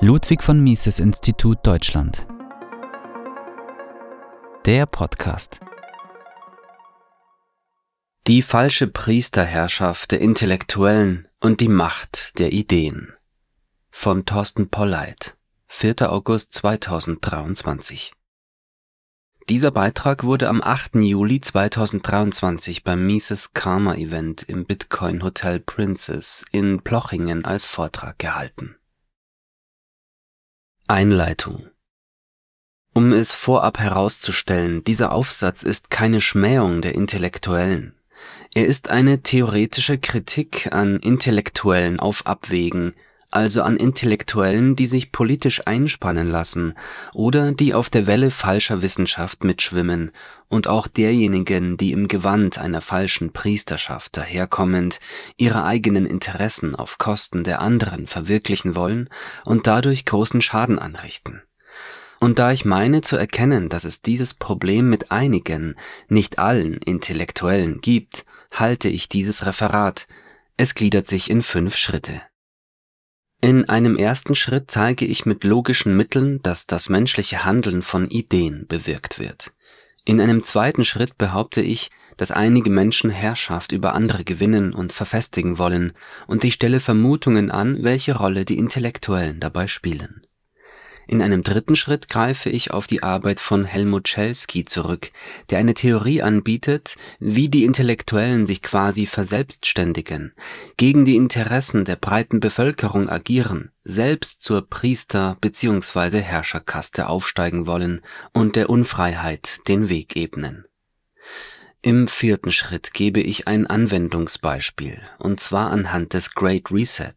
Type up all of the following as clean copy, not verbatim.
Ludwig von Mises Institut Deutschland. Der Podcast. Die falsche Priesterherrschaft der Intellektuellen und die Macht der Ideen. Von Thorsten Polleit, 4. August 2023. Dieser Beitrag wurde am 8. Juli 2023 beim Mises Karma Event im Bitcoin Hotel Princess in Plochingen als Vortrag gehalten. Einleitung. Um es vorab herauszustellen, dieser Aufsatz ist keine Schmähung der Intellektuellen. Er ist eine theoretische Kritik an Intellektuellen auf Abwägen, also an Intellektuellen, die sich politisch einspannen lassen oder die auf der Welle falscher Wissenschaft mitschwimmen und auch derjenigen, die im Gewand einer falschen Priesterschaft daherkommend ihre eigenen Interessen auf Kosten der anderen verwirklichen wollen und dadurch großen Schaden anrichten. Und da ich meine zu erkennen, dass es dieses Problem mit einigen, nicht allen Intellektuellen gibt, halte ich dieses Referat. Es gliedert sich in 5 Schritte. In einem ersten Schritt zeige ich mit logischen Mitteln, dass das menschliche Handeln von Ideen bewirkt wird. In einem zweiten Schritt behaupte ich, dass einige Menschen Herrschaft über andere gewinnen und verfestigen wollen, und ich stelle Vermutungen an, welche Rolle die Intellektuellen dabei spielen. In einem dritten Schritt greife ich auf die Arbeit von Helmut Schelsky zurück, der eine Theorie anbietet, wie die Intellektuellen sich quasi verselbstständigen, gegen die Interessen der breiten Bevölkerung agieren, selbst zur Priester- bzw. Herrscherkaste aufsteigen wollen und der Unfreiheit den Weg ebnen. Im vierten Schritt gebe ich ein Anwendungsbeispiel, und zwar anhand des Great Reset.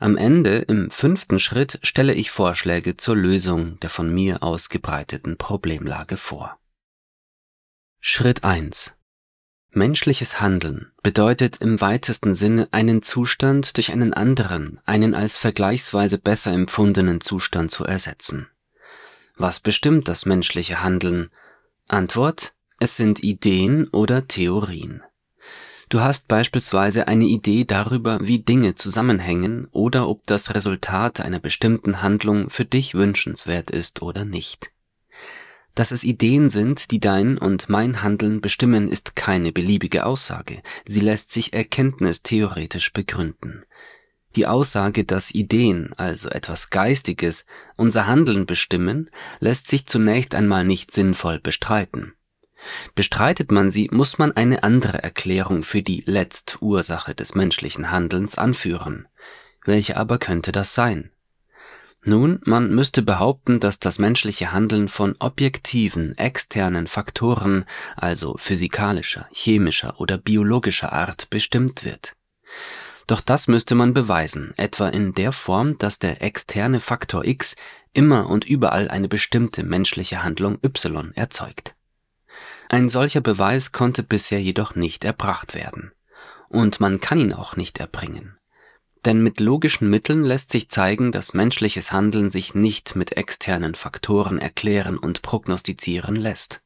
Am Ende, im 5. Schritt, stelle ich Vorschläge zur Lösung der von mir ausgebreiteten Problemlage vor. Schritt 1. Menschliches Handeln bedeutet im weitesten Sinne, einen Zustand durch einen anderen, einen als vergleichsweise besser empfundenen Zustand zu ersetzen. Was bestimmt das menschliche Handeln? Antwort: Es sind Ideen oder Theorien. Du hast beispielsweise eine Idee darüber, wie Dinge zusammenhängen oder ob das Resultat einer bestimmten Handlung für dich wünschenswert ist oder nicht. Dass es Ideen sind, die dein und mein Handeln bestimmen, ist keine beliebige Aussage. Sie lässt sich erkenntnistheoretisch begründen. Die Aussage, dass Ideen, also etwas Geistiges, unser Handeln bestimmen, lässt sich zunächst einmal nicht sinnvoll bestreiten. Bestreitet man sie, muss man eine andere Erklärung für die Letztursache des menschlichen Handelns anführen. Welche aber könnte das sein? Nun, man müsste behaupten, dass das menschliche Handeln von objektiven, externen Faktoren, also physikalischer, chemischer oder biologischer Art, bestimmt wird. Doch das müsste man beweisen, etwa in der Form, dass der externe Faktor X immer und überall eine bestimmte menschliche Handlung Y erzeugt. Ein solcher Beweis konnte bisher jedoch nicht erbracht werden. Und man kann ihn auch nicht erbringen. Denn mit logischen Mitteln lässt sich zeigen, dass menschliches Handeln sich nicht mit externen Faktoren erklären und prognostizieren lässt.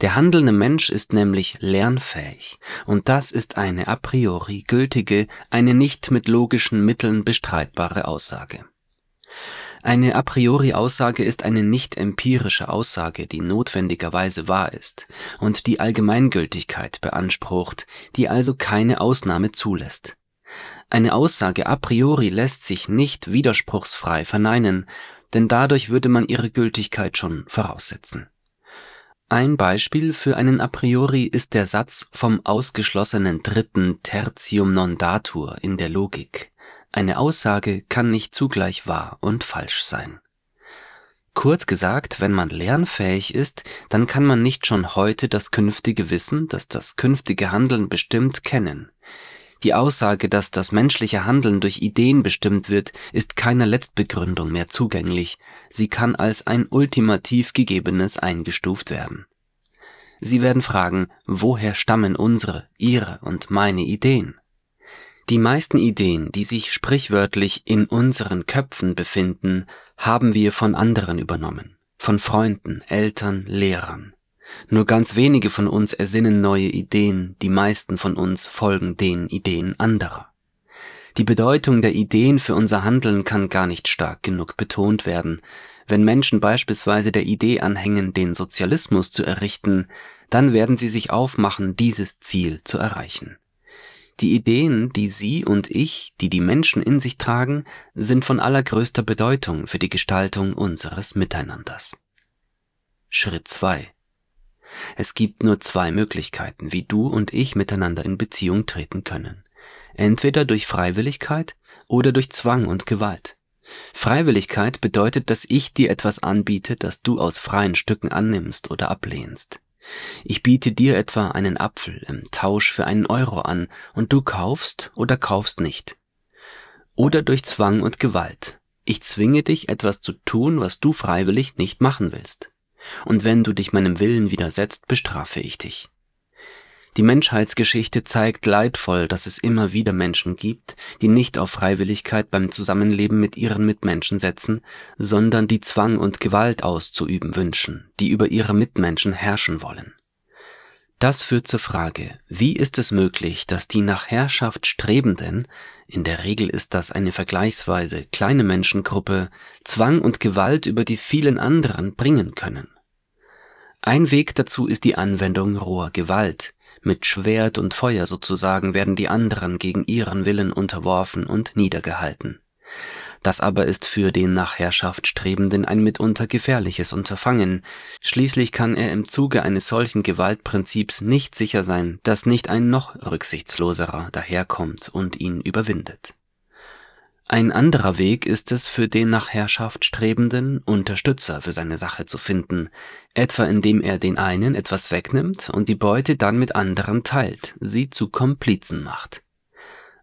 Der handelnde Mensch ist nämlich lernfähig, und das ist eine a priori gültige, eine nicht mit logischen Mitteln bestreitbare Aussage. Eine a priori Aussage ist eine nicht empirische Aussage, die notwendigerweise wahr ist und die Allgemeingültigkeit beansprucht, die also keine Ausnahme zulässt. Eine Aussage a priori lässt sich nicht widerspruchsfrei verneinen, denn dadurch würde man ihre Gültigkeit schon voraussetzen. Ein Beispiel für einen a priori ist der Satz vom ausgeschlossenen dritten Tertium non datur in der Logik. Eine Aussage kann nicht zugleich wahr und falsch sein. Kurz gesagt, wenn man lernfähig ist, dann kann man nicht schon heute das künftige Wissen, das das künftige Handeln bestimmt, kennen. Die Aussage, dass das menschliche Handeln durch Ideen bestimmt wird, ist keiner Letztbegründung mehr zugänglich. Sie kann als ein ultimativ Gegebenes eingestuft werden. Sie werden fragen, woher stammen unsere, ihre und meine Ideen? Die meisten Ideen, die sich sprichwörtlich in unseren Köpfen befinden, haben wir von anderen übernommen, von Freunden, Eltern, Lehrern. Nur ganz wenige von uns ersinnen neue Ideen, die meisten von uns folgen den Ideen anderer. Die Bedeutung der Ideen für unser Handeln kann gar nicht stark genug betont werden. Wenn Menschen beispielsweise der Idee anhängen, den Sozialismus zu errichten, dann werden sie sich aufmachen, dieses Ziel zu erreichen. Die Ideen, die Sie und ich, die die Menschen in sich tragen, sind von allergrößter Bedeutung für die Gestaltung unseres Miteinanders. Schritt 2. Es gibt nur zwei Möglichkeiten, wie du und ich miteinander in Beziehung treten können. Entweder durch Freiwilligkeit oder durch Zwang und Gewalt. Freiwilligkeit bedeutet, dass ich dir etwas anbiete, das du aus freien Stücken annimmst oder ablehnst. Ich biete dir etwa einen Apfel im Tausch für einen Euro an und du kaufst oder kaufst nicht. Oder durch Zwang und Gewalt. Ich zwinge dich, etwas zu tun, was du freiwillig nicht machen willst. Und wenn du dich meinem Willen widersetzt, bestrafe ich dich. Die Menschheitsgeschichte zeigt leidvoll, dass es immer wieder Menschen gibt, die nicht auf Freiwilligkeit beim Zusammenleben mit ihren Mitmenschen setzen, sondern die Zwang und Gewalt auszuüben wünschen, die über ihre Mitmenschen herrschen wollen. Das führt zur Frage, wie ist es möglich, dass die nach Herrschaft Strebenden, in der Regel ist das eine vergleichsweise kleine Menschengruppe, Zwang und Gewalt über die vielen anderen bringen können? Ein Weg dazu ist die Anwendung roher Gewalt. Mit Schwert und Feuer sozusagen werden die anderen gegen ihren Willen unterworfen und niedergehalten. Das aber ist für den nach Herrschaft Strebenden ein mitunter gefährliches Unterfangen. Schließlich kann er im Zuge eines solchen Gewaltprinzips nicht sicher sein, dass nicht ein noch rücksichtsloserer daherkommt und ihn überwindet. Ein anderer Weg ist es, für den nach Herrschaft Strebenden Unterstützer für seine Sache zu finden, etwa indem er den einen etwas wegnimmt und die Beute dann mit anderen teilt, sie zu Komplizen macht.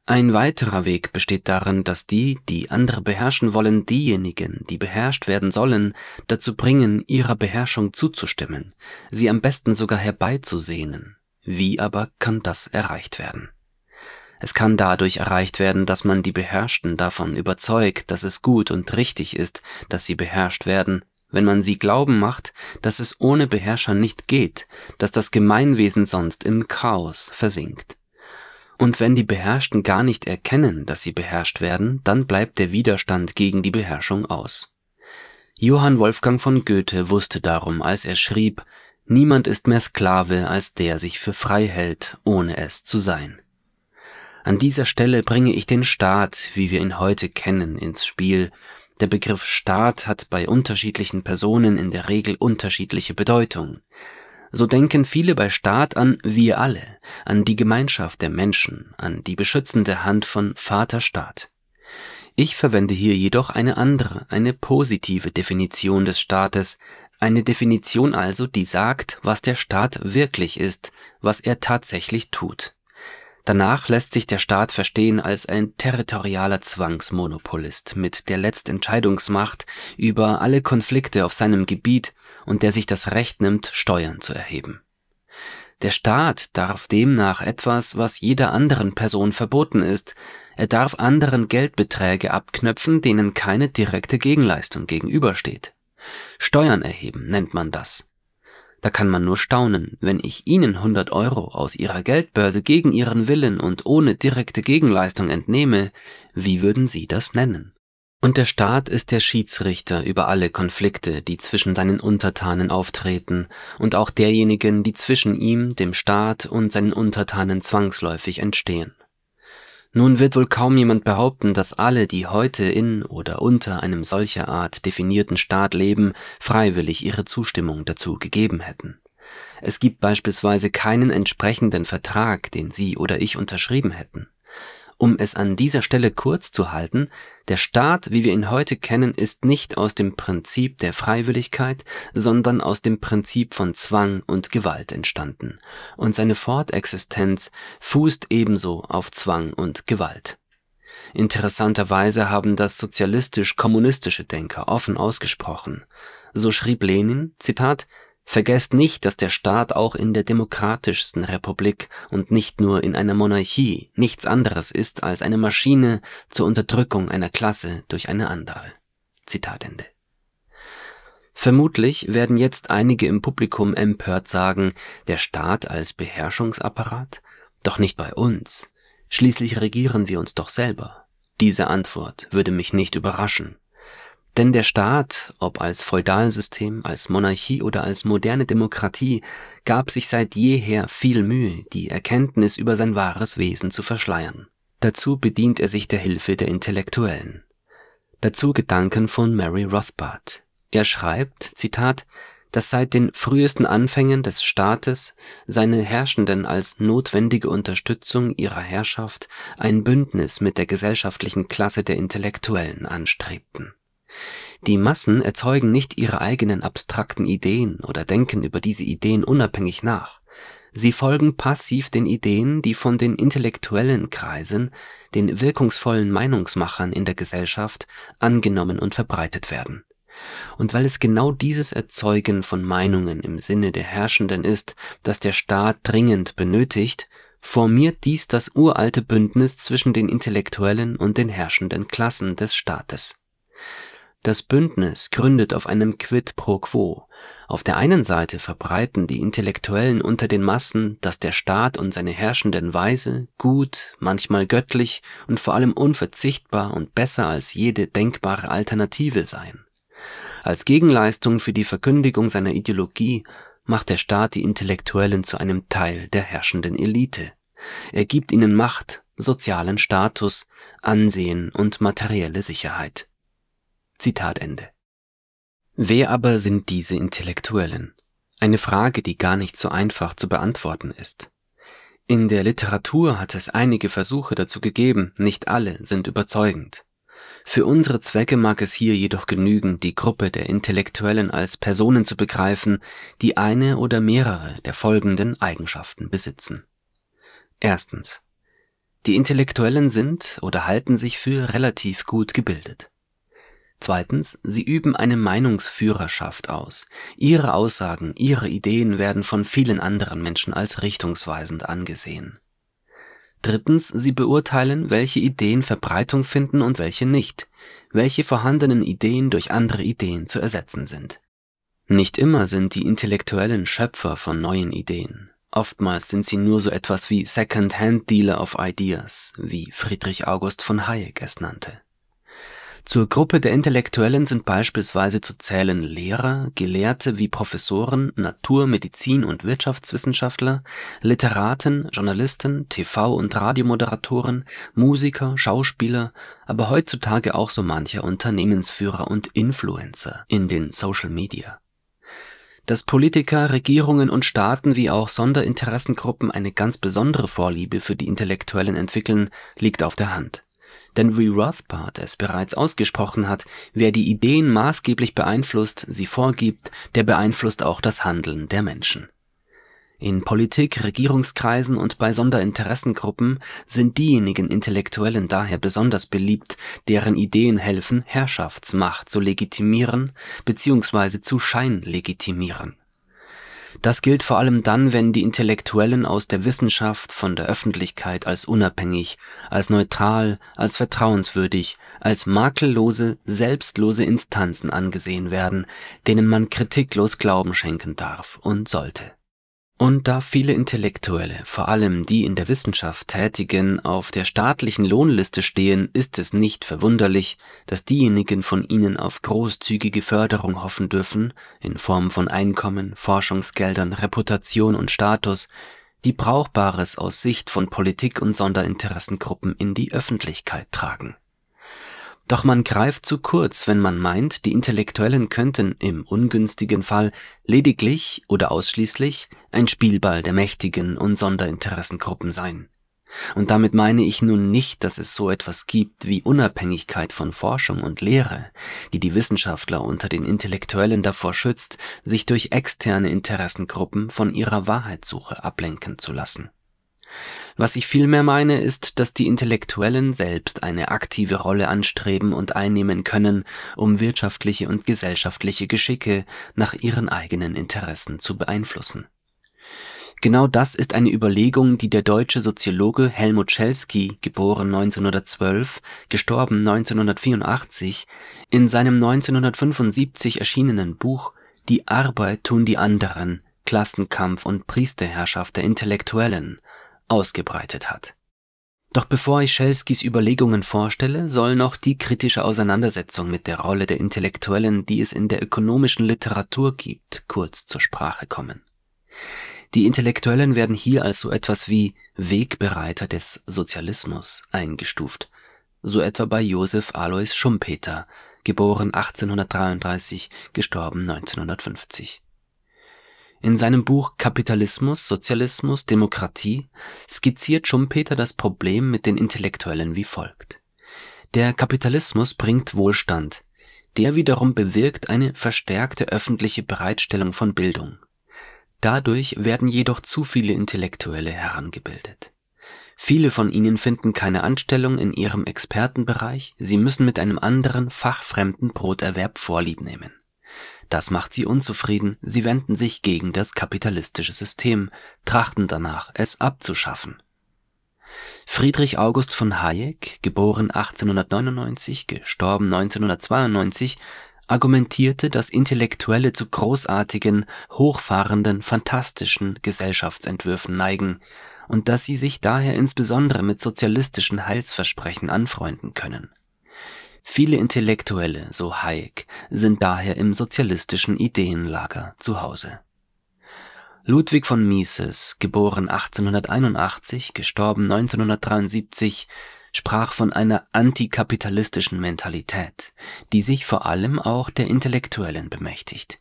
Ein weiterer Weg besteht darin, dass die, die andere beherrschen wollen, diejenigen, die beherrscht werden sollen, dazu bringen, ihrer Beherrschung zuzustimmen, sie am besten sogar herbeizusehnen. Wie aber kann das erreicht werden? Es kann dadurch erreicht werden, dass man die Beherrschten davon überzeugt, dass es gut und richtig ist, dass sie beherrscht werden, wenn man sie glauben macht, dass es ohne Beherrscher nicht geht, dass das Gemeinwesen sonst im Chaos versinkt. Und wenn die Beherrschten gar nicht erkennen, dass sie beherrscht werden, dann bleibt der Widerstand gegen die Beherrschung aus. Johann Wolfgang von Goethe wusste darum, als er schrieb: „Niemand ist mehr Sklave, als der sich für frei hält, ohne es zu sein.“ An dieser Stelle bringe ich den Staat, wie wir ihn heute kennen, ins Spiel. Der Begriff Staat hat bei unterschiedlichen Personen in der Regel unterschiedliche Bedeutung. So denken viele bei Staat an wir alle, an die Gemeinschaft der Menschen, an die beschützende Hand von Vaterstaat. Ich verwende hier jedoch eine andere, eine positive Definition des Staates, eine Definition also, die sagt, was der Staat wirklich ist, was er tatsächlich tut. Danach lässt sich der Staat verstehen als ein territorialer Zwangsmonopolist mit der Letztentscheidungsmacht über alle Konflikte auf seinem Gebiet und der sich das Recht nimmt, Steuern zu erheben. Der Staat darf demnach etwas, was jeder anderen Person verboten ist. Er darf anderen Geldbeträge abknöpfen, denen keine direkte Gegenleistung gegenübersteht. Steuern erheben nennt man das. Da kann man nur staunen, wenn ich Ihnen 100 € aus Ihrer Geldbörse gegen Ihren Willen und ohne direkte Gegenleistung entnehme, wie würden Sie das nennen? Und der Staat ist der Schiedsrichter über alle Konflikte, die zwischen seinen Untertanen auftreten und auch derjenigen, die zwischen ihm, dem Staat und seinen Untertanen zwangsläufig entstehen. Nun wird wohl kaum jemand behaupten, dass alle, die heute in oder unter einem solcher Art definierten Staat leben, freiwillig ihre Zustimmung dazu gegeben hätten. Es gibt beispielsweise keinen entsprechenden Vertrag, den Sie oder ich unterschrieben hätten. Um es an dieser Stelle kurz zu halten, der Staat, wie wir ihn heute kennen, ist nicht aus dem Prinzip der Freiwilligkeit, sondern aus dem Prinzip von Zwang und Gewalt entstanden, und seine Fortexistenz fußt ebenso auf Zwang und Gewalt. Interessanterweise haben das sozialistisch-kommunistische Denker offen ausgesprochen. So schrieb Lenin, Zitat: „Vergesst nicht, dass der Staat auch in der demokratischsten Republik und nicht nur in einer Monarchie nichts anderes ist als eine Maschine zur Unterdrückung einer Klasse durch eine andere.“ Zitat Ende. Vermutlich werden jetzt einige im Publikum empört sagen, der Staat als Beherrschungsapparat? Doch nicht bei uns. Schließlich regieren wir uns doch selber. Diese Antwort würde mich nicht überraschen. Denn der Staat, ob als Feudalsystem, als Monarchie oder als moderne Demokratie, gab sich seit jeher viel Mühe, die Erkenntnis über sein wahres Wesen zu verschleiern. Dazu bedient er sich der Hilfe der Intellektuellen. Dazu Gedanken von Mary Rothbard. Er schreibt, Zitat, dass seit den frühesten Anfängen des Staates seine Herrschenden als notwendige Unterstützung ihrer Herrschaft ein Bündnis mit der gesellschaftlichen Klasse der Intellektuellen anstrebten. Die Massen erzeugen nicht ihre eigenen abstrakten Ideen oder denken über diese Ideen unabhängig nach. Sie folgen passiv den Ideen, die von den intellektuellen Kreisen, den wirkungsvollen Meinungsmachern in der Gesellschaft, angenommen und verbreitet werden. Und weil es genau dieses Erzeugen von Meinungen im Sinne der Herrschenden ist, das der Staat dringend benötigt, formiert dies das uralte Bündnis zwischen den intellektuellen und den herrschenden Klassen des Staates. Das Bündnis gründet auf einem Quid pro Quo. Auf der einen Seite verbreiten die Intellektuellen unter den Massen, dass der Staat und seine Herrschenden weise, gut, manchmal göttlich und vor allem unverzichtbar und besser als jede denkbare Alternative seien. Als Gegenleistung für die Verkündigung seiner Ideologie macht der Staat die Intellektuellen zu einem Teil der herrschenden Elite. Er gibt ihnen Macht, sozialen Status, Ansehen und materielle Sicherheit. Zitat Ende. Wer aber sind diese Intellektuellen? Eine Frage, die gar nicht so einfach zu beantworten ist. In der Literatur hat es einige Versuche dazu gegeben, nicht alle sind überzeugend. Für unsere Zwecke mag es hier jedoch genügen, die Gruppe der Intellektuellen als Personen zu begreifen, die eine oder mehrere der folgenden Eigenschaften besitzen. Erstens. Die Intellektuellen sind oder halten sich für relativ gut gebildet. Zweitens, sie üben eine Meinungsführerschaft aus. Ihre Aussagen, ihre Ideen werden von vielen anderen Menschen als richtungsweisend angesehen. Drittens, sie beurteilen, welche Ideen Verbreitung finden und welche nicht, welche vorhandenen Ideen durch andere Ideen zu ersetzen sind. Nicht immer sind die Intellektuellen Schöpfer von neuen Ideen. Oftmals sind sie nur so etwas wie Second-Hand-Dealer of Ideas, wie Friedrich August von Hayek es nannte. Zur Gruppe der Intellektuellen sind beispielsweise zu zählen Lehrer, Gelehrte wie Professoren, Natur-, Medizin- und Wirtschaftswissenschaftler, Literaten, Journalisten, TV- und Radiomoderatoren, Musiker, Schauspieler, aber heutzutage auch so mancher Unternehmensführer und Influencer in den Social Media. Dass Politiker, Regierungen und Staaten wie auch Sonderinteressengruppen eine ganz besondere Vorliebe für die Intellektuellen entwickeln, liegt auf der Hand. Denn wie Rothbard es bereits ausgesprochen hat, wer die Ideen maßgeblich beeinflusst, sie vorgibt, der beeinflusst auch das Handeln der Menschen. In Politik, Regierungskreisen und bei Sonderinteressengruppen sind diejenigen Intellektuellen daher besonders beliebt, deren Ideen helfen, Herrschaftsmacht zu legitimieren bzw. zu scheinlegitimieren. Das gilt vor allem dann, wenn die Intellektuellen aus der Wissenschaft von der Öffentlichkeit als unabhängig, als neutral, als vertrauenswürdig, als makellose, selbstlose Instanzen angesehen werden, denen man kritiklos Glauben schenken darf und sollte. Und da viele Intellektuelle, vor allem die in der Wissenschaft Tätigen, auf der staatlichen Lohnliste stehen, ist es nicht verwunderlich, dass diejenigen von ihnen auf großzügige Förderung hoffen dürfen, in Form von Einkommen, Forschungsgeldern, Reputation und Status, die Brauchbares aus Sicht von Politik und Sonderinteressengruppen in die Öffentlichkeit tragen. Doch man greift zu kurz, wenn man meint, die Intellektuellen könnten im ungünstigen Fall lediglich oder ausschließlich ein Spielball der Mächtigen und Sonderinteressengruppen sein. Und damit meine ich nun nicht, dass es so etwas gibt wie Unabhängigkeit von Forschung und Lehre, die die Wissenschaftler unter den Intellektuellen davor schützt, sich durch externe Interessengruppen von ihrer Wahrheitssuche ablenken zu lassen. Was ich vielmehr meine, ist, dass die Intellektuellen selbst eine aktive Rolle anstreben und einnehmen können, um wirtschaftliche und gesellschaftliche Geschicke nach ihren eigenen Interessen zu beeinflussen. Genau das ist eine Überlegung, die der deutsche Soziologe Helmut Schelsky, geboren 1912, gestorben 1984, in seinem 1975 erschienenen Buch »Die Arbeit tun die anderen – Klassenkampf und Priesterherrschaft der Intellektuellen« ausgebreitet hat. Doch bevor ich Schelskys Überlegungen vorstelle, soll noch die kritische Auseinandersetzung mit der Rolle der Intellektuellen, die es in der ökonomischen Literatur gibt, kurz zur Sprache kommen. Die Intellektuellen werden hier als so etwas wie Wegbereiter des Sozialismus eingestuft, so etwa bei Josef Alois Schumpeter, geboren 1833, gestorben 1950. In seinem Buch Kapitalismus, Sozialismus, Demokratie skizziert Schumpeter das Problem mit den Intellektuellen wie folgt. Der Kapitalismus bringt Wohlstand, der wiederum bewirkt eine verstärkte öffentliche Bereitstellung von Bildung. Dadurch werden jedoch zu viele Intellektuelle herangebildet. Viele von ihnen finden keine Anstellung in ihrem Expertenbereich, sie müssen mit einem anderen, fachfremden Broterwerb Vorlieb nehmen. Das macht sie unzufrieden, sie wenden sich gegen das kapitalistische System, trachten danach, es abzuschaffen. Friedrich August von Hayek, geboren 1899, gestorben 1992, argumentierte, dass Intellektuelle zu großartigen, hochfahrenden, fantastischen Gesellschaftsentwürfen neigen und dass sie sich daher insbesondere mit sozialistischen Heilsversprechen anfreunden können. Viele Intellektuelle, so Hayek, sind daher im sozialistischen Ideenlager zu Hause. Ludwig von Mises, geboren 1881, gestorben 1973, sprach von einer antikapitalistischen Mentalität, die sich vor allem auch der Intellektuellen bemächtigt.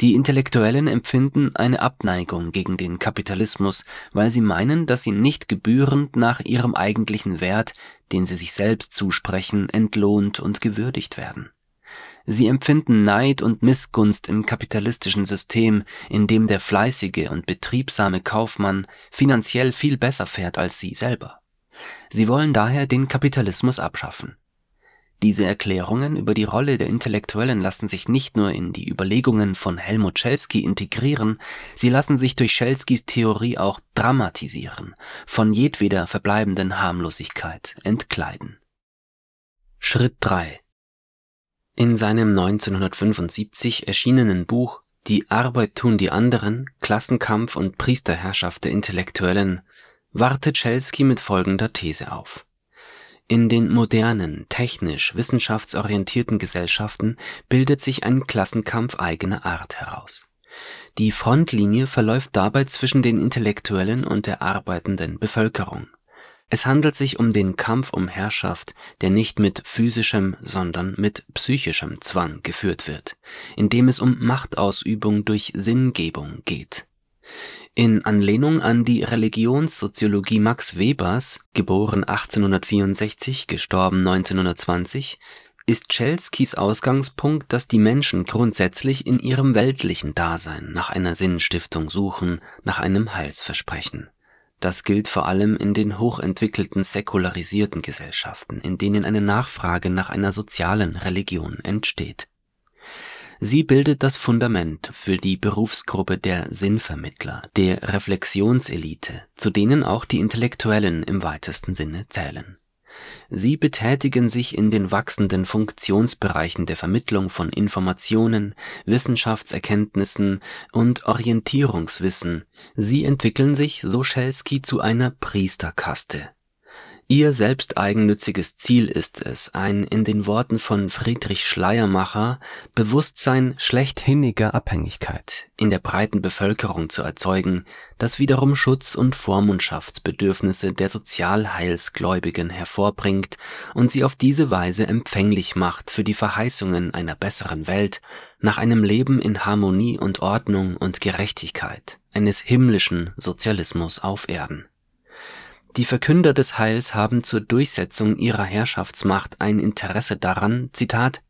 Die Intellektuellen empfinden eine Abneigung gegen den Kapitalismus, weil sie meinen, dass sie nicht gebührend nach ihrem eigentlichen Wert, den sie sich selbst zusprechen, entlohnt und gewürdigt werden. Sie empfinden Neid und Missgunst im kapitalistischen System, in dem der fleißige und betriebsame Kaufmann finanziell viel besser fährt als sie selber. Sie wollen daher den Kapitalismus abschaffen. Diese Erklärungen über die Rolle der Intellektuellen lassen sich nicht nur in die Überlegungen von Helmut Schelsky integrieren, sie lassen sich durch Schelskys Theorie auch dramatisieren, von jedweder verbleibenden Harmlosigkeit entkleiden. Schritt 3. In seinem 1975 erschienenen Buch »Die Arbeit tun die anderen – Klassenkampf und Priesterherrschaft der Intellektuellen« wartet Schelsky mit folgender These auf. In den modernen, technisch, wissenschaftsorientierten Gesellschaften bildet sich ein Klassenkampf eigener Art heraus. Die Frontlinie verläuft dabei zwischen den Intellektuellen und der arbeitenden Bevölkerung. Es handelt sich um den Kampf um Herrschaft, der nicht mit physischem, sondern mit psychischem Zwang geführt wird, indem es um Machtausübung durch Sinngebung geht. In Anlehnung an die Religionssoziologie Max Webers, geboren 1864, gestorben 1920, ist Schelskys Ausgangspunkt, dass die Menschen grundsätzlich in ihrem weltlichen Dasein nach einer Sinnstiftung suchen, nach einem Heilsversprechen. Das gilt vor allem in den hochentwickelten säkularisierten Gesellschaften, in denen eine Nachfrage nach einer sozialen Religion entsteht. Sie bildet das Fundament für die Berufsgruppe der Sinnvermittler, der Reflexionselite, zu denen auch die Intellektuellen im weitesten Sinne zählen. Sie betätigen sich in den wachsenden Funktionsbereichen der Vermittlung von Informationen, Wissenschaftserkenntnissen und Orientierungswissen. Sie entwickeln sich, so Schelsky, zu einer Priesterkaste. Ihr selbsteigennütziges Ziel ist es, ein in den Worten von Friedrich Schleiermacher Bewusstsein schlechthinniger Abhängigkeit in der breiten Bevölkerung zu erzeugen, das wiederum Schutz- und Vormundschaftsbedürfnisse der Sozialheilsgläubigen hervorbringt und sie auf diese Weise empfänglich macht für die Verheißungen einer besseren Welt nach einem Leben in Harmonie und Ordnung und Gerechtigkeit, eines himmlischen Sozialismus auf Erden. Die Verkünder des Heils haben zur Durchsetzung ihrer Herrschaftsmacht ein Interesse daran, Zitat,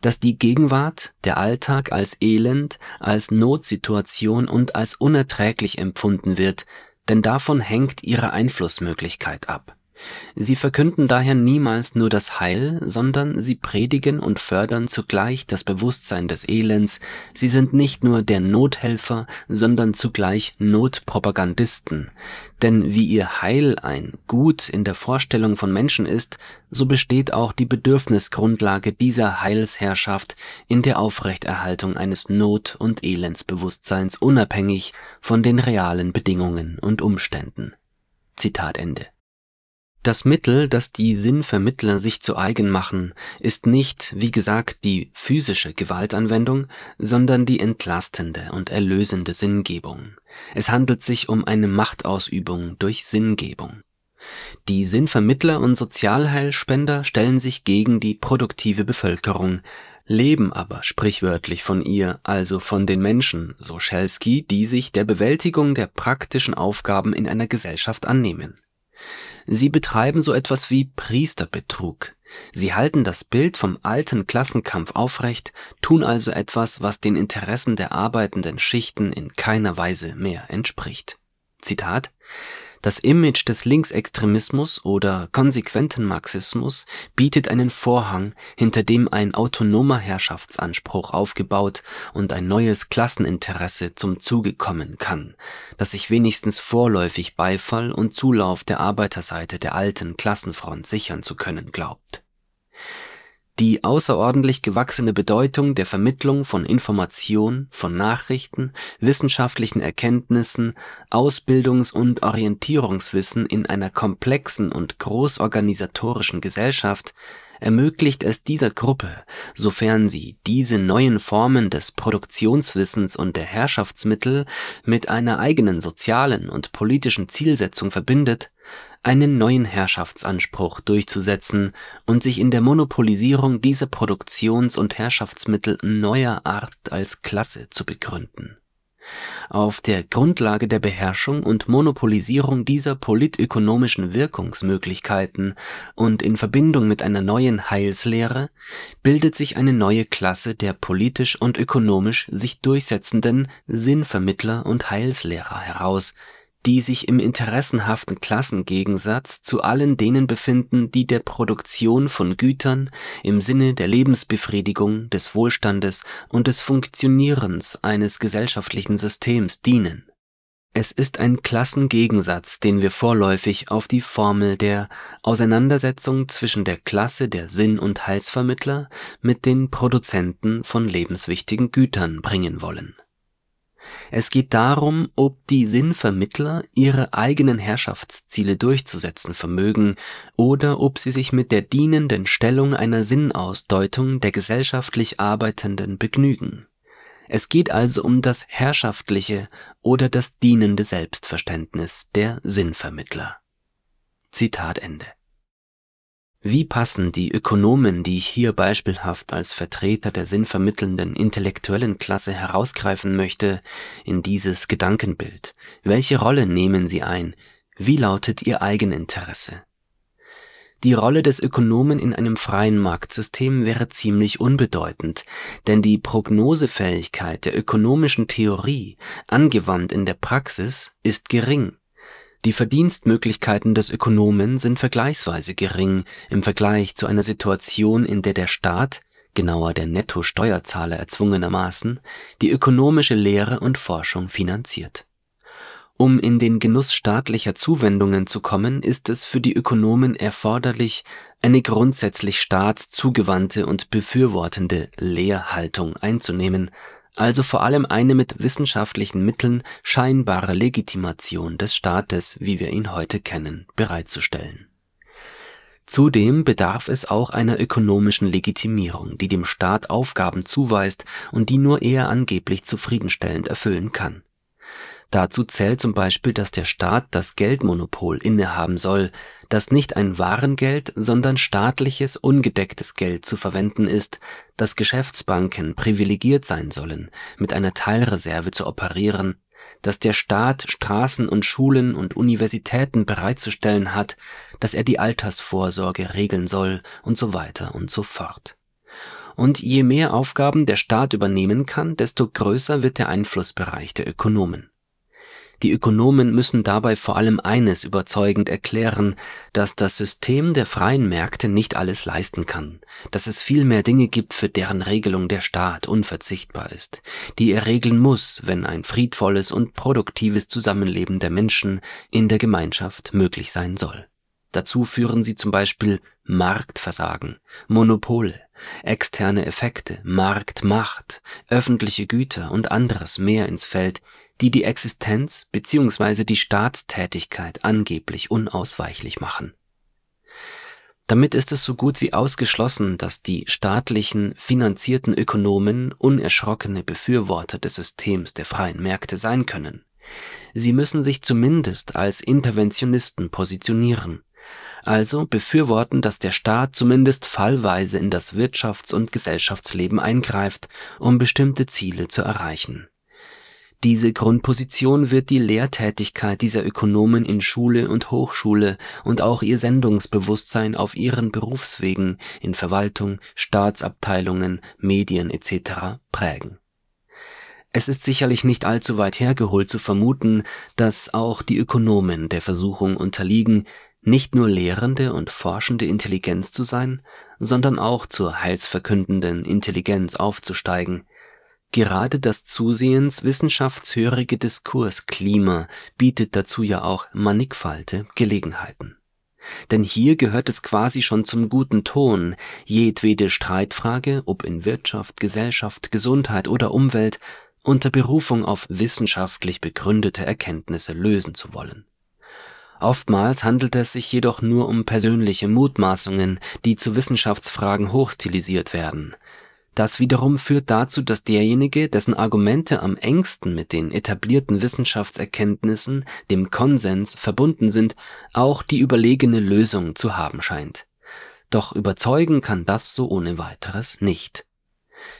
dass die Gegenwart, der Alltag als Elend, als Notsituation und als unerträglich empfunden wird, denn davon hängt ihre Einflussmöglichkeit ab. Sie verkünden daher niemals nur das Heil, sondern sie predigen und fördern zugleich das Bewusstsein des Elends. Sie sind nicht nur der Nothelfer, sondern zugleich Notpropagandisten. Denn wie ihr Heil ein Gut in der Vorstellung von Menschen ist, so besteht auch die Bedürfnisgrundlage dieser Heilsherrschaft in der Aufrechterhaltung eines Not- und Elendsbewusstseins unabhängig von den realen Bedingungen und Umständen. Zitat Ende. Das Mittel, das die Sinnvermittler sich zu eigen machen, ist nicht, wie gesagt, die physische Gewaltanwendung, sondern die entlastende und erlösende Sinngebung. Es handelt sich um eine Machtausübung durch Sinngebung. Die Sinnvermittler und Sozialheilspender stellen sich gegen die produktive Bevölkerung, leben aber sprichwörtlich von ihr, also von den Menschen, so Schelsky, die sich der Bewältigung der praktischen Aufgaben in einer Gesellschaft annehmen. Sie betreiben so etwas wie Priesterbetrug. Sie halten das Bild vom alten Klassenkampf aufrecht, tun also etwas, was den Interessen der arbeitenden Schichten in keiner Weise mehr entspricht. Zitat: Das Image des Linksextremismus oder konsequenten Marxismus bietet einen Vorhang, hinter dem ein autonomer Herrschaftsanspruch aufgebaut und ein neues Klasseninteresse zum Zuge kommen kann, das sich wenigstens vorläufig Beifall und Zulauf der Arbeiterseite der alten Klassenfront sichern zu können glaubt. Die außerordentlich gewachsene Bedeutung der Vermittlung von Information, von Nachrichten, wissenschaftlichen Erkenntnissen, Ausbildungs- und Orientierungswissen in einer komplexen und großorganisatorischen Gesellschaft ermöglicht es dieser Gruppe, sofern sie diese neuen Formen des Produktionswissens und der Herrschaftsmittel mit einer eigenen sozialen und politischen Zielsetzung verbindet, einen neuen Herrschaftsanspruch durchzusetzen und sich in der Monopolisierung dieser Produktions- und Herrschaftsmittel neuer Art als Klasse zu begründen. Auf der Grundlage der Beherrschung und Monopolisierung dieser politökonomischen Wirkungsmöglichkeiten und in Verbindung mit einer neuen Heilslehre bildet sich eine neue Klasse der politisch und ökonomisch sich durchsetzenden Sinnvermittler und Heilslehrer heraus, die sich im interessenhaften Klassengegensatz zu allen denen befinden, die der Produktion von Gütern im Sinne der Lebensbefriedigung, des Wohlstandes und des Funktionierens eines gesellschaftlichen Systems dienen. Es ist ein Klassengegensatz, den wir vorläufig auf die Formel der Auseinandersetzung zwischen der Klasse der Sinn- und Heilsvermittler mit den Produzenten von lebenswichtigen Gütern bringen wollen. Es geht darum, ob die Sinnvermittler ihre eigenen Herrschaftsziele durchzusetzen vermögen oder ob sie sich mit der dienenden Stellung einer Sinnausdeutung der gesellschaftlich Arbeitenden begnügen. Es geht also um das herrschaftliche oder das dienende Selbstverständnis der Sinnvermittler. Zitat Ende. Wie passen die Ökonomen, die ich hier beispielhaft als Vertreter der sinnvermittelnden intellektuellen Klasse herausgreifen möchte, in dieses Gedankenbild? Welche Rolle nehmen sie ein? Wie lautet ihr Eigeninteresse? Die Rolle des Ökonomen in einem freien Marktsystem wäre ziemlich unbedeutend, denn die Prognosefähigkeit der ökonomischen Theorie, angewandt in der Praxis, ist gering. Die Verdienstmöglichkeiten des Ökonomen sind vergleichsweise gering im Vergleich zu einer Situation, in der der Staat, genauer der Netto-Steuerzahler erzwungenermaßen, die ökonomische Lehre und Forschung finanziert. Um in den Genuss staatlicher Zuwendungen zu kommen, ist es für die Ökonomen erforderlich, eine grundsätzlich staatszugewandte und befürwortende Lehrhaltung einzunehmen, also vor allem eine mit wissenschaftlichen Mitteln scheinbare Legitimation des Staates, wie wir ihn heute kennen, bereitzustellen. Zudem bedarf es auch einer ökonomischen Legitimierung, die dem Staat Aufgaben zuweist und die nur er angeblich zufriedenstellend erfüllen kann. Dazu zählt zum Beispiel, dass der Staat das Geldmonopol innehaben soll, dass nicht ein Warengeld, sondern staatliches, ungedecktes Geld zu verwenden ist, dass Geschäftsbanken privilegiert sein sollen, mit einer Teilreserve zu operieren, dass der Staat Straßen und Schulen und Universitäten bereitzustellen hat, dass er die Altersvorsorge regeln soll und so weiter und so fort. Und je mehr Aufgaben der Staat übernehmen kann, desto größer wird der Einflussbereich der Ökonomen. Die Ökonomen müssen dabei vor allem eines überzeugend erklären, dass das System der freien Märkte nicht alles leisten kann, dass es viel mehr Dinge gibt, für deren Regelung der Staat unverzichtbar ist, die er regeln muss, wenn ein friedvolles und produktives Zusammenleben der Menschen in der Gemeinschaft möglich sein soll. Dazu führen sie zum Beispiel Marktversagen, Monopole, externe Effekte, Marktmacht, öffentliche Güter und anderes mehr ins Feld, die die Existenz bzw. die Staatstätigkeit angeblich unausweichlich machen. Damit ist es so gut wie ausgeschlossen, dass die staatlichen, finanzierten Ökonomen unerschrockene Befürworter des Systems der freien Märkte sein können. Sie müssen sich zumindest als Interventionisten positionieren, also befürworten, dass der Staat zumindest fallweise in das Wirtschafts- und Gesellschaftsleben eingreift, um bestimmte Ziele zu erreichen. Diese Grundposition wird die Lehrtätigkeit dieser Ökonomen in Schule und Hochschule und auch ihr Sendungsbewusstsein auf ihren Berufswegen in Verwaltung, Staatsabteilungen, Medien etc. prägen. Es ist sicherlich nicht allzu weit hergeholt zu vermuten, dass auch die Ökonomen der Versuchung unterliegen, nicht nur lehrende und forschende Intelligenz zu sein, sondern auch zur heilsverkündenden Intelligenz aufzusteigen. Gerade das zusehends wissenschaftshörige Diskursklima bietet dazu ja auch mannigfalte Gelegenheiten. Denn hier gehört es quasi schon zum guten Ton, jedwede Streitfrage, ob in Wirtschaft, Gesellschaft, Gesundheit oder Umwelt, unter Berufung auf wissenschaftlich begründete Erkenntnisse lösen zu wollen. Oftmals handelt es sich jedoch nur um persönliche Mutmaßungen, die zu Wissenschaftsfragen hochstilisiert werden. Das wiederum führt dazu, dass derjenige, dessen Argumente am engsten mit den etablierten Wissenschaftserkenntnissen, dem Konsens, verbunden sind, auch die überlegene Lösung zu haben scheint. Doch überzeugen kann das so ohne weiteres nicht.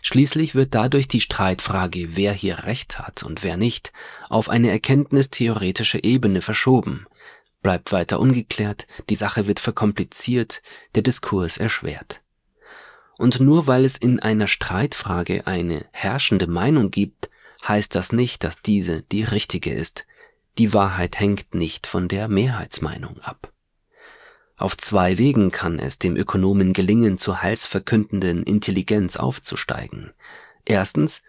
Schließlich wird dadurch die Streitfrage, wer hier Recht hat und wer nicht, auf eine erkenntnistheoretische Ebene verschoben. Bleibt weiter ungeklärt, die Sache wird verkompliziert, der Diskurs erschwert. Und nur weil es in einer Streitfrage eine herrschende Meinung gibt, heißt das nicht, dass diese die richtige ist. Die Wahrheit hängt nicht von der Mehrheitsmeinung ab. Auf zwei Wegen kann es dem Ökonomen gelingen, zur heilsverkündenden Intelligenz aufzusteigen. Erstens,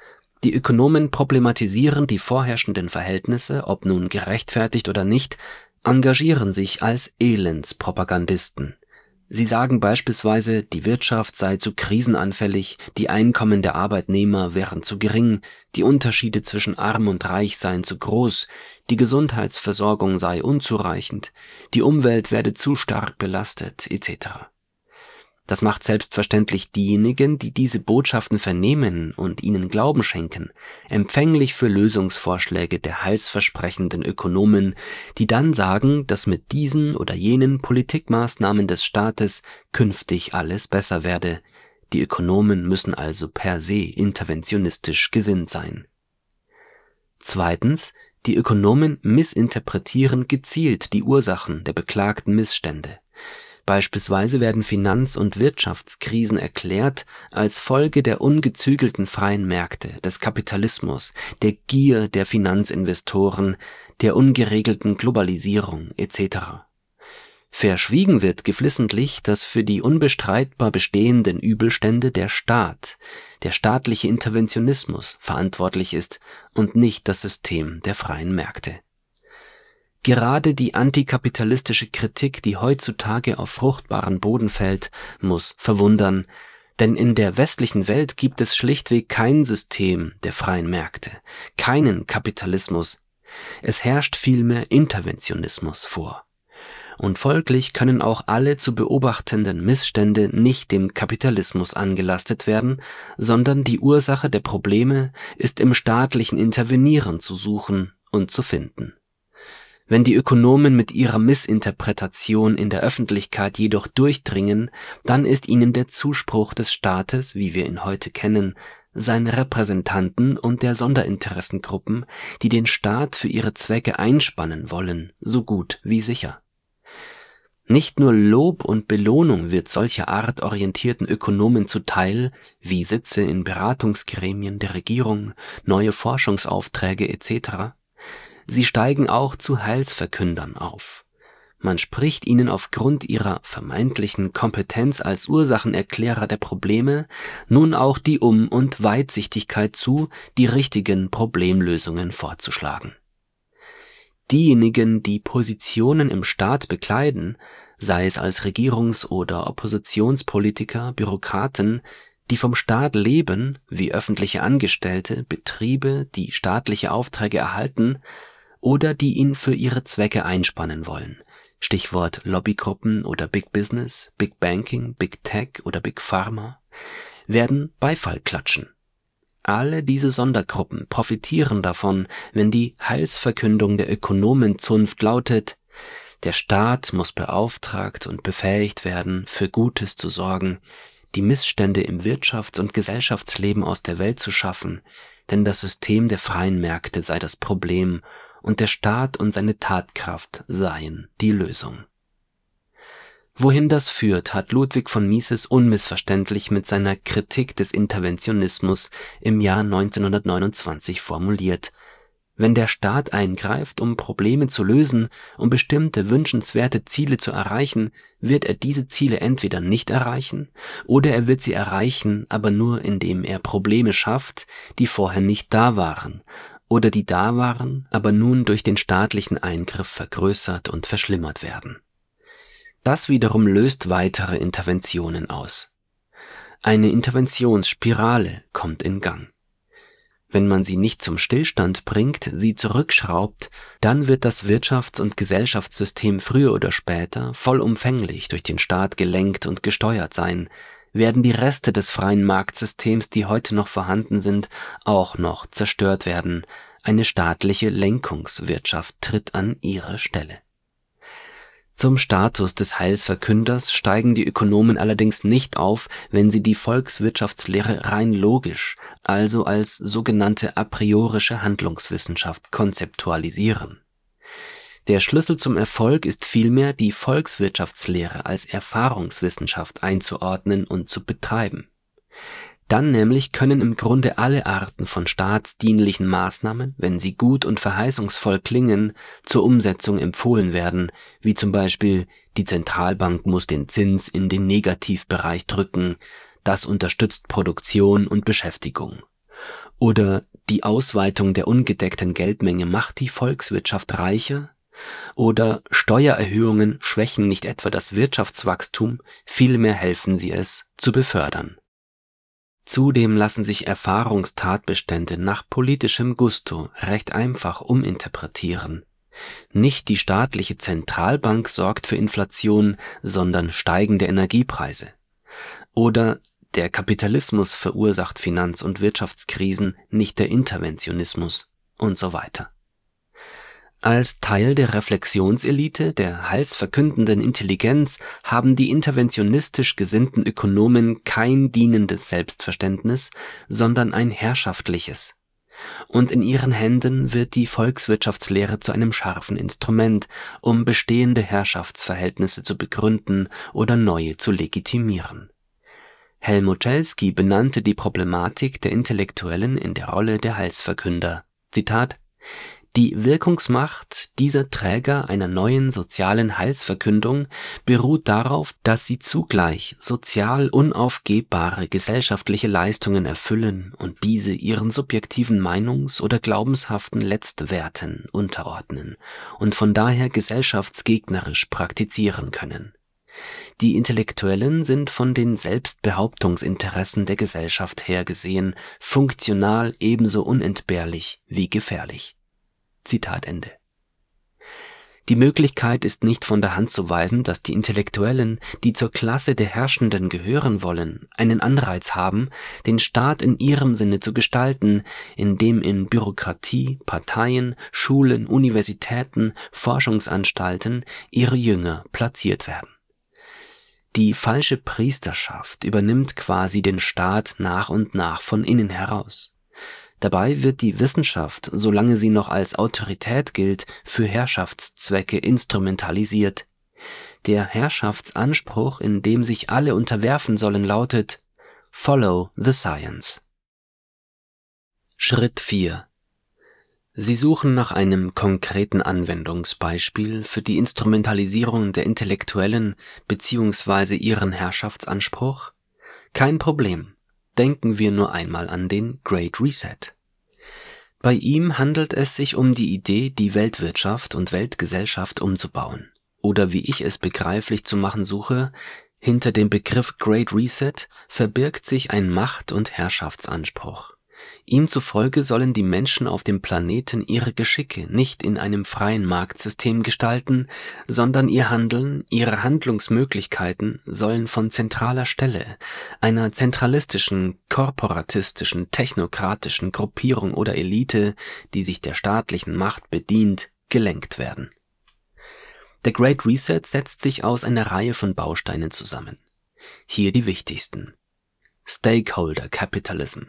die Ökonomen problematisieren die vorherrschenden Verhältnisse, ob nun gerechtfertigt oder nicht, engagieren sich als Elendspropagandisten. Sie sagen beispielsweise, die Wirtschaft sei zu krisenanfällig, die Einkommen der Arbeitnehmer wären zu gering, die Unterschiede zwischen arm und reich seien zu groß, die Gesundheitsversorgung sei unzureichend, die Umwelt werde zu stark belastet, etc. Das macht selbstverständlich diejenigen, die diese Botschaften vernehmen und ihnen Glauben schenken, empfänglich für Lösungsvorschläge der heilsversprechenden Ökonomen, die dann sagen, dass mit diesen oder jenen Politikmaßnahmen des Staates künftig alles besser werde. Die Ökonomen müssen also per se interventionistisch gesinnt sein. Zweitens, die Ökonomen missinterpretieren gezielt die Ursachen der beklagten Missstände. Beispielsweise werden Finanz- und Wirtschaftskrisen erklärt als Folge der ungezügelten freien Märkte, des Kapitalismus, der Gier der Finanzinvestoren, der ungeregelten Globalisierung etc. Verschwiegen wird geflissentlich, dass für die unbestreitbar bestehenden Übelstände der Staat, der staatliche Interventionismus verantwortlich ist und nicht das System der freien Märkte. Gerade die antikapitalistische Kritik, die heutzutage auf fruchtbaren Boden fällt, muss verwundern, denn in der westlichen Welt gibt es schlichtweg kein System der freien Märkte, keinen Kapitalismus. Es herrscht vielmehr Interventionismus vor. Und folglich können auch alle zu beobachtenden Missstände nicht dem Kapitalismus angelastet werden, sondern die Ursache der Probleme ist im staatlichen Intervenieren zu suchen und zu finden. Wenn die Ökonomen mit ihrer Missinterpretation in der Öffentlichkeit jedoch durchdringen, dann ist ihnen der Zuspruch des Staates, wie wir ihn heute kennen, seinen Repräsentanten und der Sonderinteressengruppen, die den Staat für ihre Zwecke einspannen wollen, so gut wie sicher. Nicht nur Lob und Belohnung wird solcher Art orientierten Ökonomen zuteil, wie Sitze in Beratungsgremien der Regierung, neue Forschungsaufträge etc., sie steigen auch zu Heilsverkündern auf. Man spricht ihnen aufgrund ihrer vermeintlichen Kompetenz als Ursachenerklärer der Probleme nun auch die Um- und Weitsichtigkeit zu, die richtigen Problemlösungen vorzuschlagen. Diejenigen, die Positionen im Staat bekleiden, sei es als Regierungs- oder Oppositionspolitiker, Bürokraten, die vom Staat leben, wie öffentliche Angestellte, Betriebe, die staatliche Aufträge erhalten, oder die ihn für ihre Zwecke einspannen wollen, Stichwort Lobbygruppen oder Big Business, Big Banking, Big Tech oder Big Pharma, werden Beifall klatschen. Alle diese Sondergruppen profitieren davon, wenn die Heilsverkündung der Ökonomenzunft lautet: Der Staat muss beauftragt und befähigt werden, für Gutes zu sorgen, die Missstände im Wirtschafts- und Gesellschaftsleben aus der Welt zu schaffen, denn das System der freien Märkte sei das Problem und der Staat und seine Tatkraft seien die Lösung. Wohin das führt, hat Ludwig von Mises unmissverständlich mit seiner Kritik des Interventionismus im Jahr 1929 formuliert. Wenn der Staat eingreift, um Probleme zu lösen, um bestimmte wünschenswerte Ziele zu erreichen, wird er diese Ziele entweder nicht erreichen, oder er wird sie erreichen, aber nur indem er Probleme schafft, die vorher nicht da waren, oder die da waren, aber nun durch den staatlichen Eingriff vergrößert und verschlimmert werden. Das wiederum löst weitere Interventionen aus. Eine Interventionsspirale kommt in Gang. Wenn man sie nicht zum Stillstand bringt, sie zurückschraubt, dann wird das Wirtschafts- und Gesellschaftssystem früher oder später vollumfänglich durch den Staat gelenkt und gesteuert sein, werden die Reste des freien Marktsystems, die heute noch vorhanden sind, auch noch zerstört werden. Eine staatliche Lenkungswirtschaft tritt an ihre Stelle. Zum Status des Heilsverkünders steigen die Ökonomen allerdings nicht auf, wenn sie die Volkswirtschaftslehre rein logisch, also als sogenannte apriorische Handlungswissenschaft konzeptualisieren. Der Schlüssel zum Erfolg ist vielmehr, die Volkswirtschaftslehre als Erfahrungswissenschaft einzuordnen und zu betreiben. Dann nämlich können im Grunde alle Arten von staatsdienlichen Maßnahmen, wenn sie gut und verheißungsvoll klingen, zur Umsetzung empfohlen werden, wie zum Beispiel: die Zentralbank muss den Zins in den Negativbereich drücken, das unterstützt Produktion und Beschäftigung. Oder: die Ausweitung der ungedeckten Geldmenge macht die Volkswirtschaft reicher. Oder: Steuererhöhungen schwächen nicht etwa das Wirtschaftswachstum, vielmehr helfen sie es zu befördern. Zudem lassen sich Erfahrungstatbestände nach politischem Gusto recht einfach uminterpretieren. Nicht die staatliche Zentralbank sorgt für Inflation, sondern steigende Energiepreise. Oder: der Kapitalismus verursacht Finanz- und Wirtschaftskrisen, nicht der Interventionismus, und so weiter. Als Teil der Reflexionselite, der heilsverkündenden Intelligenz, haben die interventionistisch gesinnten Ökonomen kein dienendes Selbstverständnis, sondern ein herrschaftliches. Und in ihren Händen wird die Volkswirtschaftslehre zu einem scharfen Instrument, um bestehende Herrschaftsverhältnisse zu begründen oder neue zu legitimieren. Helmut Schelsky benannte die Problematik der Intellektuellen in der Rolle der Heilsverkünder. Zitat: Die Wirkungsmacht dieser Träger einer neuen sozialen Heilsverkündung beruht darauf, dass sie zugleich sozial unaufgebbare gesellschaftliche Leistungen erfüllen und diese ihren subjektiven Meinungs- oder glaubenshaften Letztwerten unterordnen und von daher gesellschaftsgegnerisch praktizieren können. Die Intellektuellen sind von den Selbstbehauptungsinteressen der Gesellschaft her gesehen funktional ebenso unentbehrlich wie gefährlich. Zitat Ende. Die Möglichkeit ist nicht von der Hand zu weisen, dass die Intellektuellen, die zur Klasse der Herrschenden gehören wollen, einen Anreiz haben, den Staat in ihrem Sinne zu gestalten, indem in Bürokratie, Parteien, Schulen, Universitäten, Forschungsanstalten ihre Jünger platziert werden. Die falsche Priesterschaft übernimmt quasi den Staat nach und nach von innen heraus. Dabei wird die Wissenschaft, solange sie noch als Autorität gilt, für Herrschaftszwecke instrumentalisiert. Der Herrschaftsanspruch, in dem sich alle unterwerfen sollen, lautet: Follow the Science. Schritt 4. Sie suchen nach einem konkreten Anwendungsbeispiel für die Instrumentalisierung der Intellektuellen bzw. ihren Herrschaftsanspruch? Kein Problem. Denken wir nur einmal an den Great Reset. Bei ihm handelt es sich um die Idee, die Weltwirtschaft und Weltgesellschaft umzubauen. Oder, wie ich es begreiflich zu machen suche, hinter dem Begriff Great Reset verbirgt sich ein Macht- und Herrschaftsanspruch. Ihm zufolge sollen die Menschen auf dem Planeten ihre Geschicke nicht in einem freien Marktsystem gestalten, sondern ihr Handeln, ihre Handlungsmöglichkeiten sollen von zentraler Stelle, einer zentralistischen, korporatistischen, technokratischen Gruppierung oder Elite, die sich der staatlichen Macht bedient, gelenkt werden. Der Great Reset setzt sich aus einer Reihe von Bausteinen zusammen. Hier die wichtigsten. Stakeholder Capitalism.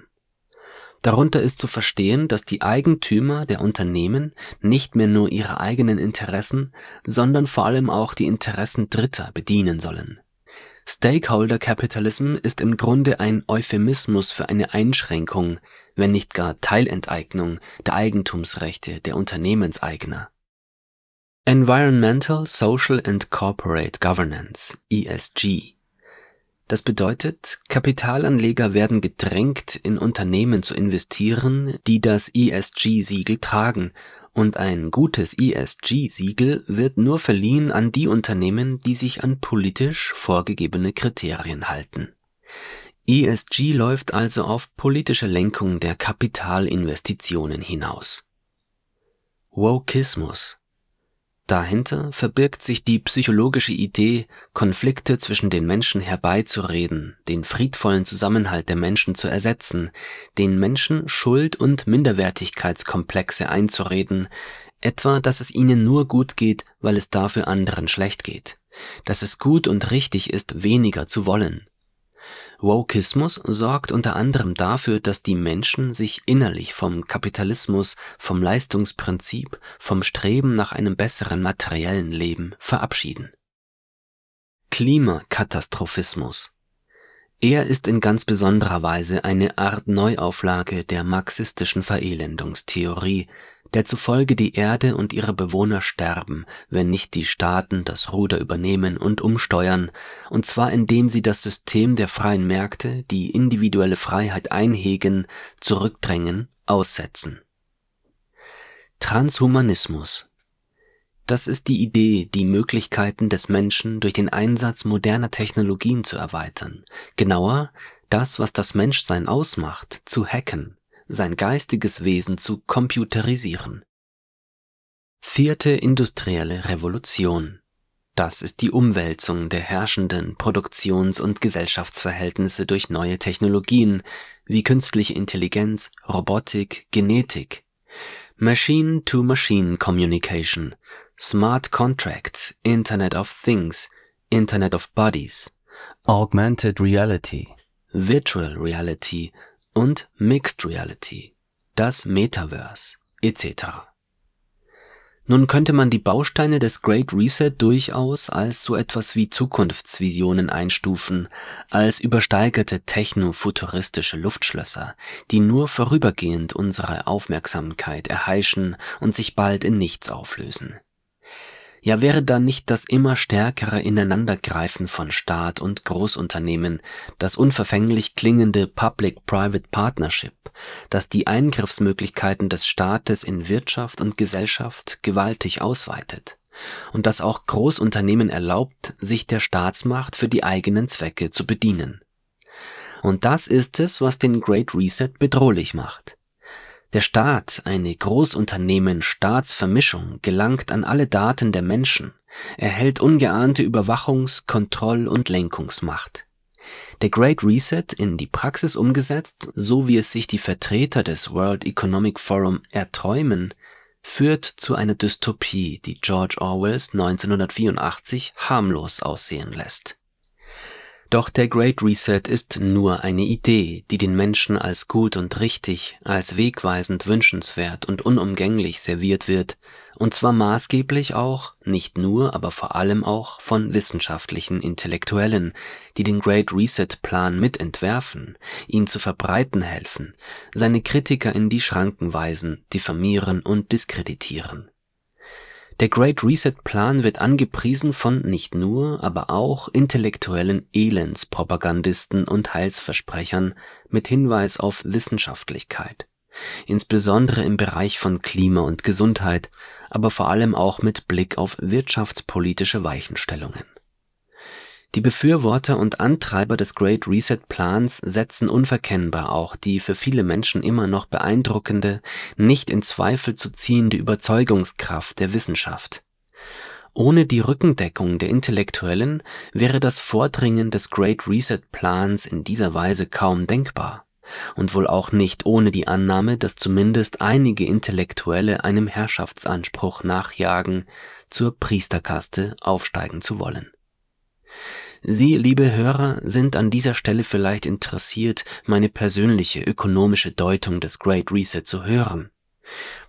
Darunter ist zu verstehen, dass die Eigentümer der Unternehmen nicht mehr nur ihre eigenen Interessen, sondern vor allem auch die Interessen Dritter bedienen sollen. Stakeholder Capitalism ist im Grunde ein Euphemismus für eine Einschränkung, wenn nicht gar Teilenteignung der Eigentumsrechte der Unternehmenseigner. Environmental, Social and Corporate Governance, ESG. Das bedeutet, Kapitalanleger werden gedrängt, in Unternehmen zu investieren, die das ESG-Siegel tragen, und ein gutes ESG-Siegel wird nur verliehen an die Unternehmen, die sich an politisch vorgegebene Kriterien halten. ESG läuft also auf politische Lenkung der Kapitalinvestitionen hinaus. Wokismus. Dahinter verbirgt sich die psychologische Idee, Konflikte zwischen den Menschen herbeizureden, den friedvollen Zusammenhalt der Menschen zu ersetzen, den Menschen Schuld- und Minderwertigkeitskomplexe einzureden, etwa, dass es ihnen nur gut geht, weil es dafür anderen schlecht geht, dass es gut und richtig ist, weniger zu wollen. Wokismus sorgt unter anderem dafür, dass die Menschen sich innerlich vom Kapitalismus, vom Leistungsprinzip, vom Streben nach einem besseren materiellen Leben verabschieden. Klimakatastrophismus. Er ist in ganz besonderer Weise eine Art Neuauflage der marxistischen Verelendungstheorie, der zufolge die Erde und ihre Bewohner sterben, wenn nicht die Staaten das Ruder übernehmen und umsteuern, und zwar indem sie das System der freien Märkte, die individuelle Freiheit einhegen, zurückdrängen, aussetzen. Transhumanismus. Das ist die Idee, die Möglichkeiten des Menschen durch den Einsatz moderner Technologien zu erweitern, genauer, das, was das Menschsein ausmacht, zu hacken, sein geistiges Wesen zu computerisieren. Vierte industrielle Revolution. Das ist die Umwälzung der herrschenden Produktions- und Gesellschaftsverhältnisse durch neue Technologien wie künstliche Intelligenz, Robotik, Genetik, Machine-to-Machine-Communication, Smart Contracts, Internet of Things, Internet of Bodies, Augmented Reality, Virtual Reality und Mixed Reality, das Metaverse, etc. Nun könnte man die Bausteine des Great Reset durchaus als so etwas wie Zukunftsvisionen einstufen, als übersteigerte technofuturistische Luftschlösser, die nur vorübergehend unsere Aufmerksamkeit erheischen und sich bald in nichts auflösen. Ja, wäre da nicht das immer stärkere Ineinandergreifen von Staat und Großunternehmen, das unverfänglich klingende Public-Private-Partnership, das die Eingriffsmöglichkeiten des Staates in Wirtschaft und Gesellschaft gewaltig ausweitet und das auch Großunternehmen erlaubt, sich der Staatsmacht für die eigenen Zwecke zu bedienen. Und das ist es, was den Great Reset bedrohlich macht. Der Staat, eine Großunternehmen-Staatsvermischung, gelangt an alle Daten der Menschen, erhält ungeahnte Überwachungs-, Kontroll- und Lenkungsmacht. Der Great Reset in die Praxis umgesetzt, so wie es sich die Vertreter des World Economic Forum erträumen, führt zu einer Dystopie, die George Orwells 1984 harmlos aussehen lässt. Doch der Great Reset ist nur eine Idee, die den Menschen als gut und richtig, als wegweisend wünschenswert und unumgänglich serviert wird, und zwar maßgeblich auch, nicht nur, aber vor allem auch von wissenschaftlichen Intellektuellen, die den Great Reset-Plan mitentwerfen, ihn zu verbreiten helfen, seine Kritiker in die Schranken weisen, diffamieren und diskreditieren. Der Great Reset-Plan wird angepriesen von nicht nur, aber auch intellektuellen Elendspropagandisten und Heilsversprechern mit Hinweis auf Wissenschaftlichkeit, insbesondere im Bereich von Klima und Gesundheit, aber vor allem auch mit Blick auf wirtschaftspolitische Weichenstellungen. Die Befürworter und Antreiber des Great Reset-Plans setzen unverkennbar auch die für viele Menschen immer noch beeindruckende, nicht in Zweifel zu ziehende Überzeugungskraft der Wissenschaft. Ohne die Rückendeckung der Intellektuellen wäre das Vordringen des Great Reset-Plans in dieser Weise kaum denkbar und wohl auch nicht ohne die Annahme, dass zumindest einige Intellektuelle einem Herrschaftsanspruch nachjagen, zur Priesterkaste aufsteigen zu wollen. Sie, liebe Hörer, sind an dieser Stelle vielleicht interessiert, meine persönliche ökonomische Deutung des Great Reset zu hören.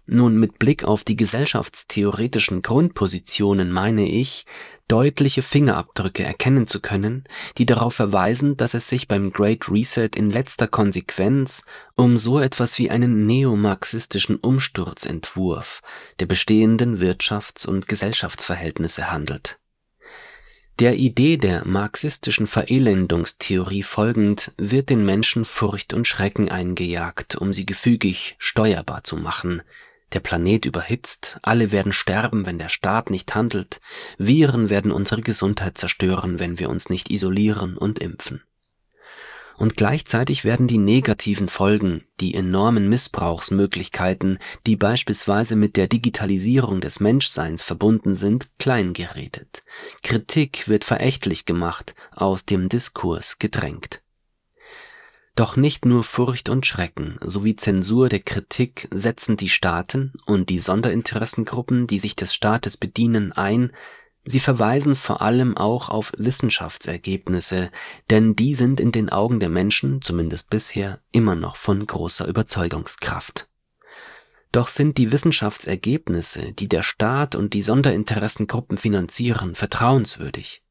Nun, mit Blick auf die gesellschaftstheoretischen Grundpositionen meine ich, deutliche Fingerabdrücke erkennen zu können, die darauf verweisen, dass es sich beim Great Reset in letzter Konsequenz um so etwas wie einen neomarxistischen Umsturzentwurf der bestehenden Wirtschafts- und Gesellschaftsverhältnisse handelt. Der Idee der marxistischen Verelendungstheorie folgend wird den Menschen Furcht und Schrecken eingejagt, um sie gefügig steuerbar zu machen. Der Planet überhitzt, alle werden sterben, wenn der Staat nicht handelt, Viren werden unsere Gesundheit zerstören, wenn wir uns nicht isolieren und impfen. Und gleichzeitig werden die negativen Folgen, die enormen Missbrauchsmöglichkeiten, die beispielsweise mit der Digitalisierung des Menschseins verbunden sind, kleingeredet. Kritik wird verächtlich gemacht, aus dem Diskurs gedrängt. Doch nicht nur Furcht und Schrecken sowie Zensur der Kritik setzen die Staaten und die Sonderinteressengruppen, die sich des Staates bedienen, ein. Sie verweisen vor allem auch auf Wissenschaftsergebnisse, denn die sind in den Augen der Menschen, zumindest bisher, immer noch von großer Überzeugungskraft. Doch sind die Wissenschaftsergebnisse, die der Staat und die Sonderinteressengruppen finanzieren, vertrauenswürdig?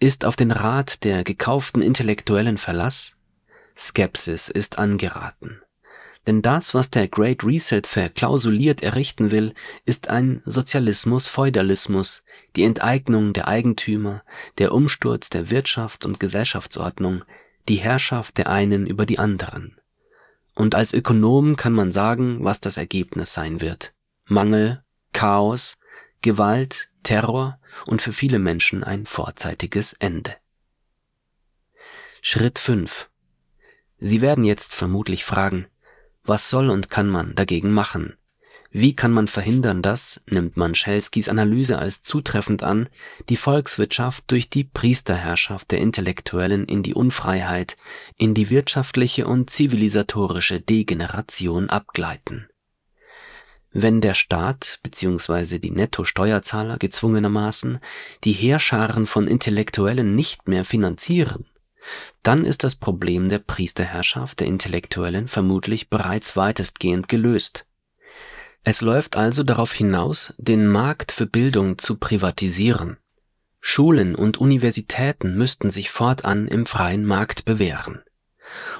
Ist auf den Rat der gekauften Intellektuellen Verlass? Skepsis ist angeraten. Denn das, was der Great Reset verklausuliert errichten will, ist ein Sozialismus-Feudalismus, die Enteignung der Eigentümer, der Umsturz der Wirtschafts- und Gesellschaftsordnung, die Herrschaft der einen über die anderen. Und als Ökonom kann man sagen, was das Ergebnis sein wird. Mangel, Chaos, Gewalt, Terror und für viele Menschen ein vorzeitiges Ende. Schritt 5. Sie werden jetzt vermutlich fragen, was soll und kann man dagegen machen? Wie kann man verhindern, dass, nimmt man Schelskys Analyse als zutreffend an, die Volkswirtschaft durch die Priesterherrschaft der Intellektuellen in die Unfreiheit, in die wirtschaftliche und zivilisatorische Degeneration abgleiten? Wenn der Staat bzw. die Netto-Steuerzahler gezwungenermaßen die Heerscharen von Intellektuellen nicht mehr finanzieren, dann ist das Problem der Priesterherrschaft der Intellektuellen vermutlich bereits weitestgehend gelöst. Es läuft also darauf hinaus, den Markt für Bildung zu privatisieren. Schulen und Universitäten müssten sich fortan im freien Markt bewähren.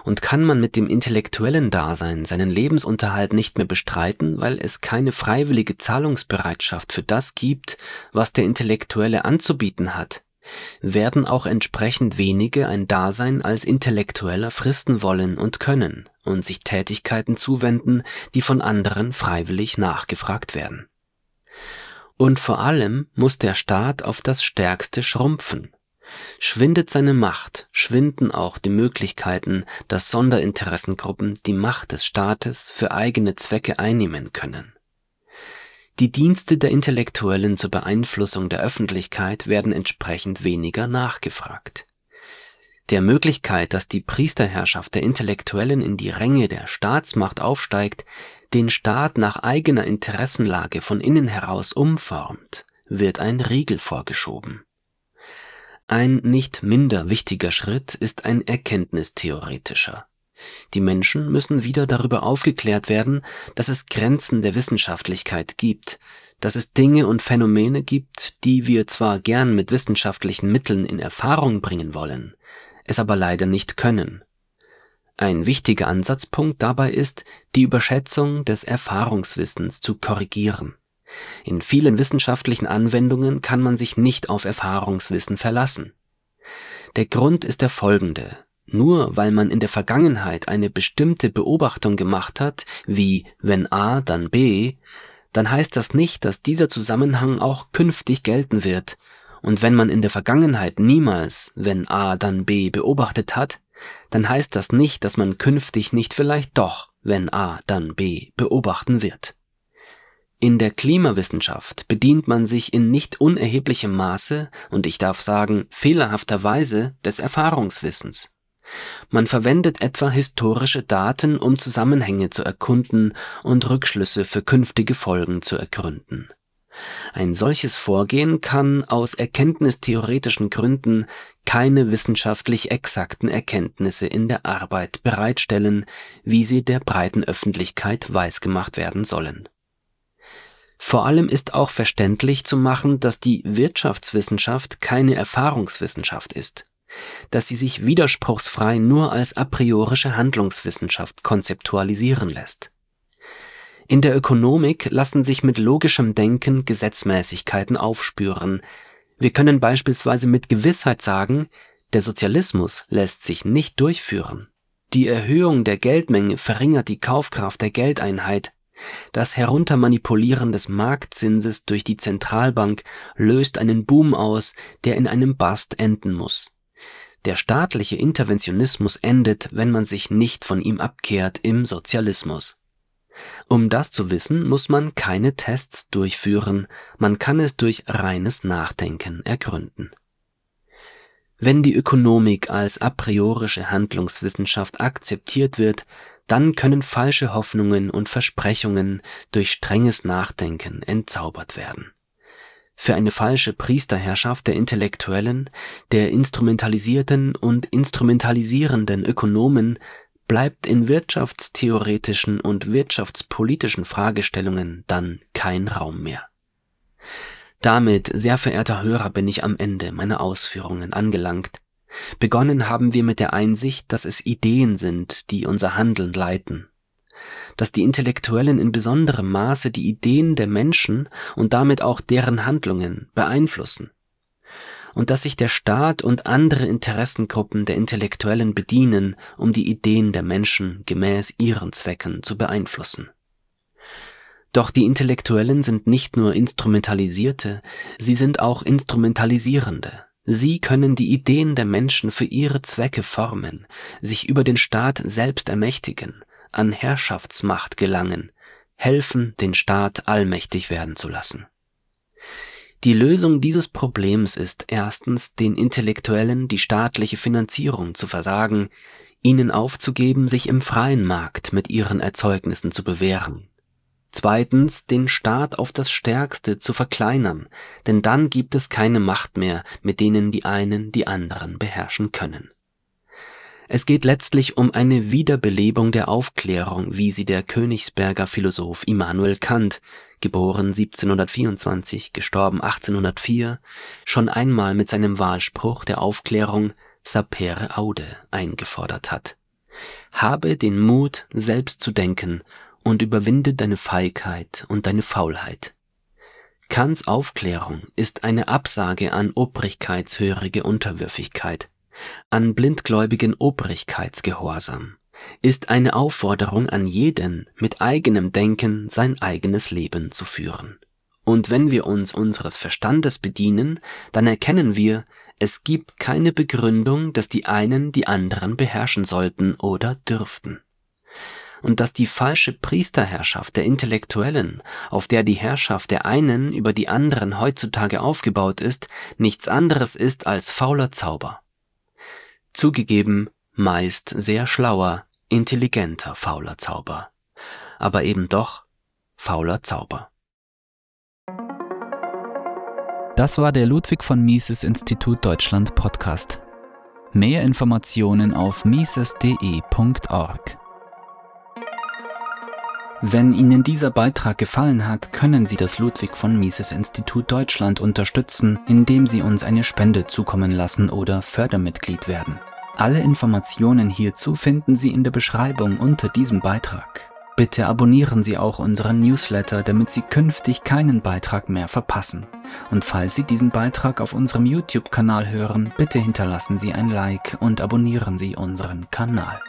Und kann man mit dem intellektuellen Dasein seinen Lebensunterhalt nicht mehr bestreiten, weil es keine freiwillige Zahlungsbereitschaft für das gibt, was der Intellektuelle anzubieten hat, werden auch entsprechend wenige ein Dasein als Intellektueller fristen wollen und können und sich Tätigkeiten zuwenden, die von anderen freiwillig nachgefragt werden. Und vor allem muss der Staat auf das Stärkste schrumpfen. Schwindet seine Macht, schwinden auch die Möglichkeiten, dass Sonderinteressengruppen die Macht des Staates für eigene Zwecke einnehmen können. Die Dienste der Intellektuellen zur Beeinflussung der Öffentlichkeit werden entsprechend weniger nachgefragt. Der Möglichkeit, dass die Priesterherrschaft der Intellektuellen in die Ränge der Staatsmacht aufsteigt, den Staat nach eigener Interessenlage von innen heraus umformt, wird ein Riegel vorgeschoben. Ein nicht minder wichtiger Schritt ist ein erkenntnistheoretischer. Die Menschen müssen wieder darüber aufgeklärt werden, dass es Grenzen der Wissenschaftlichkeit gibt, dass es Dinge und Phänomene gibt, die wir zwar gern mit wissenschaftlichen Mitteln in Erfahrung bringen wollen, es aber leider nicht können. Ein wichtiger Ansatzpunkt dabei ist, die Überschätzung des Erfahrungswissens zu korrigieren. In vielen wissenschaftlichen Anwendungen kann man sich nicht auf Erfahrungswissen verlassen. Der Grund ist der folgende. Nur weil man in der Vergangenheit eine bestimmte Beobachtung gemacht hat, wie wenn A, dann B, dann heißt das nicht, dass dieser Zusammenhang auch künftig gelten wird Und wenn man in der Vergangenheit niemals, wenn A, dann B beobachtet hat, dann heißt das nicht, dass man künftig nicht vielleicht doch, wenn A, dann B beobachten wird. In der Klimawissenschaft bedient man sich in nicht unerheblichem Maße und ich darf sagen fehlerhafterweise des Erfahrungswissens. Man verwendet etwa historische Daten, um Zusammenhänge zu erkunden und Rückschlüsse für künftige Folgen zu ergründen. Ein solches Vorgehen kann aus erkenntnistheoretischen Gründen keine wissenschaftlich exakten Erkenntnisse in der Arbeit bereitstellen, wie sie der breiten Öffentlichkeit weisgemacht werden sollen. Vor allem ist auch verständlich zu machen, dass die Wirtschaftswissenschaft keine Erfahrungswissenschaft ist, dass sie sich widerspruchsfrei nur als a priorische Handlungswissenschaft konzeptualisieren lässt. In der Ökonomik lassen sich mit logischem Denken Gesetzmäßigkeiten aufspüren. Wir können beispielsweise mit Gewissheit sagen, der Sozialismus lässt sich nicht durchführen. Die Erhöhung der Geldmenge verringert die Kaufkraft der Geldeinheit. Das Heruntermanipulieren des Marktzinses durch die Zentralbank löst einen Boom aus, der in einem Bust enden muss. Der staatliche Interventionismus endet, wenn man sich nicht von ihm abkehrt, im Sozialismus. Um das zu wissen, muss man keine Tests durchführen, man kann es durch reines Nachdenken ergründen. Wenn die Ökonomik als a priorische Handlungswissenschaft akzeptiert wird, dann können falsche Hoffnungen und Versprechungen durch strenges Nachdenken entzaubert werden. Für eine falsche Priesterherrschaft der Intellektuellen, der instrumentalisierten und instrumentalisierenden Ökonomen bleibt in wirtschaftstheoretischen und wirtschaftspolitischen Fragestellungen dann kein Raum mehr. Damit, sehr verehrter Hörer, bin ich am Ende meiner Ausführungen angelangt. Begonnen haben wir mit der Einsicht, dass es Ideen sind, die unser Handeln leiten. Dass die Intellektuellen in besonderem Maße die Ideen der Menschen und damit auch deren Handlungen beeinflussen. Und dass sich der Staat und andere Interessengruppen der Intellektuellen bedienen, um die Ideen der Menschen gemäß ihren Zwecken zu beeinflussen. Doch die Intellektuellen sind nicht nur Instrumentalisierte, sie sind auch Instrumentalisierende. Sie können die Ideen der Menschen für ihre Zwecke formen, sich über den Staat selbst ermächtigen, an Herrschaftsmacht gelangen, helfen, den Staat allmächtig werden zu lassen. Die Lösung dieses Problems ist erstens, den Intellektuellen die staatliche Finanzierung zu versagen, ihnen aufzugeben, sich im freien Markt mit ihren Erzeugnissen zu bewähren. Zweitens, den Staat auf das Stärkste zu verkleinern, denn dann gibt es keine Macht mehr, mit denen die einen die anderen beherrschen können. Es geht letztlich um eine Wiederbelebung der Aufklärung, wie sie der Königsberger Philosoph Immanuel Kant, geboren 1724, gestorben 1804, schon einmal mit seinem Wahlspruch der Aufklärung Sapere Aude eingefordert hat. Habe den Mut, selbst zu denken, und überwinde deine Feigheit und deine Faulheit. Kants Aufklärung ist eine Absage an obrigkeitshörige Unterwürfigkeit, an blindgläubigen Obrigkeitsgehorsam, ist eine Aufforderung an jeden, mit eigenem Denken sein eigenes Leben zu führen. Und wenn wir uns unseres Verstandes bedienen, dann erkennen wir, es gibt keine Begründung, dass die einen die anderen beherrschen sollten oder dürften. Und dass die falsche Priesterherrschaft der Intellektuellen, auf der die Herrschaft der einen über die anderen heutzutage aufgebaut ist, nichts anderes ist als fauler Zauber. Zugegeben, meist sehr schlauer, intelligenter fauler Zauber. Aber eben doch fauler Zauber. Das war der Ludwig von Mises Institut Deutschland Podcast. Mehr Informationen auf mises.de.org. Wenn Ihnen dieser Beitrag gefallen hat, können Sie das Ludwig von Mises Institut Deutschland unterstützen, indem Sie uns eine Spende zukommen lassen oder Fördermitglied werden. Alle Informationen hierzu finden Sie in der Beschreibung unter diesem Beitrag. Bitte abonnieren Sie auch unseren Newsletter, damit Sie künftig keinen Beitrag mehr verpassen. Und falls Sie diesen Beitrag auf unserem YouTube-Kanal hören, bitte hinterlassen Sie ein Like und abonnieren Sie unseren Kanal.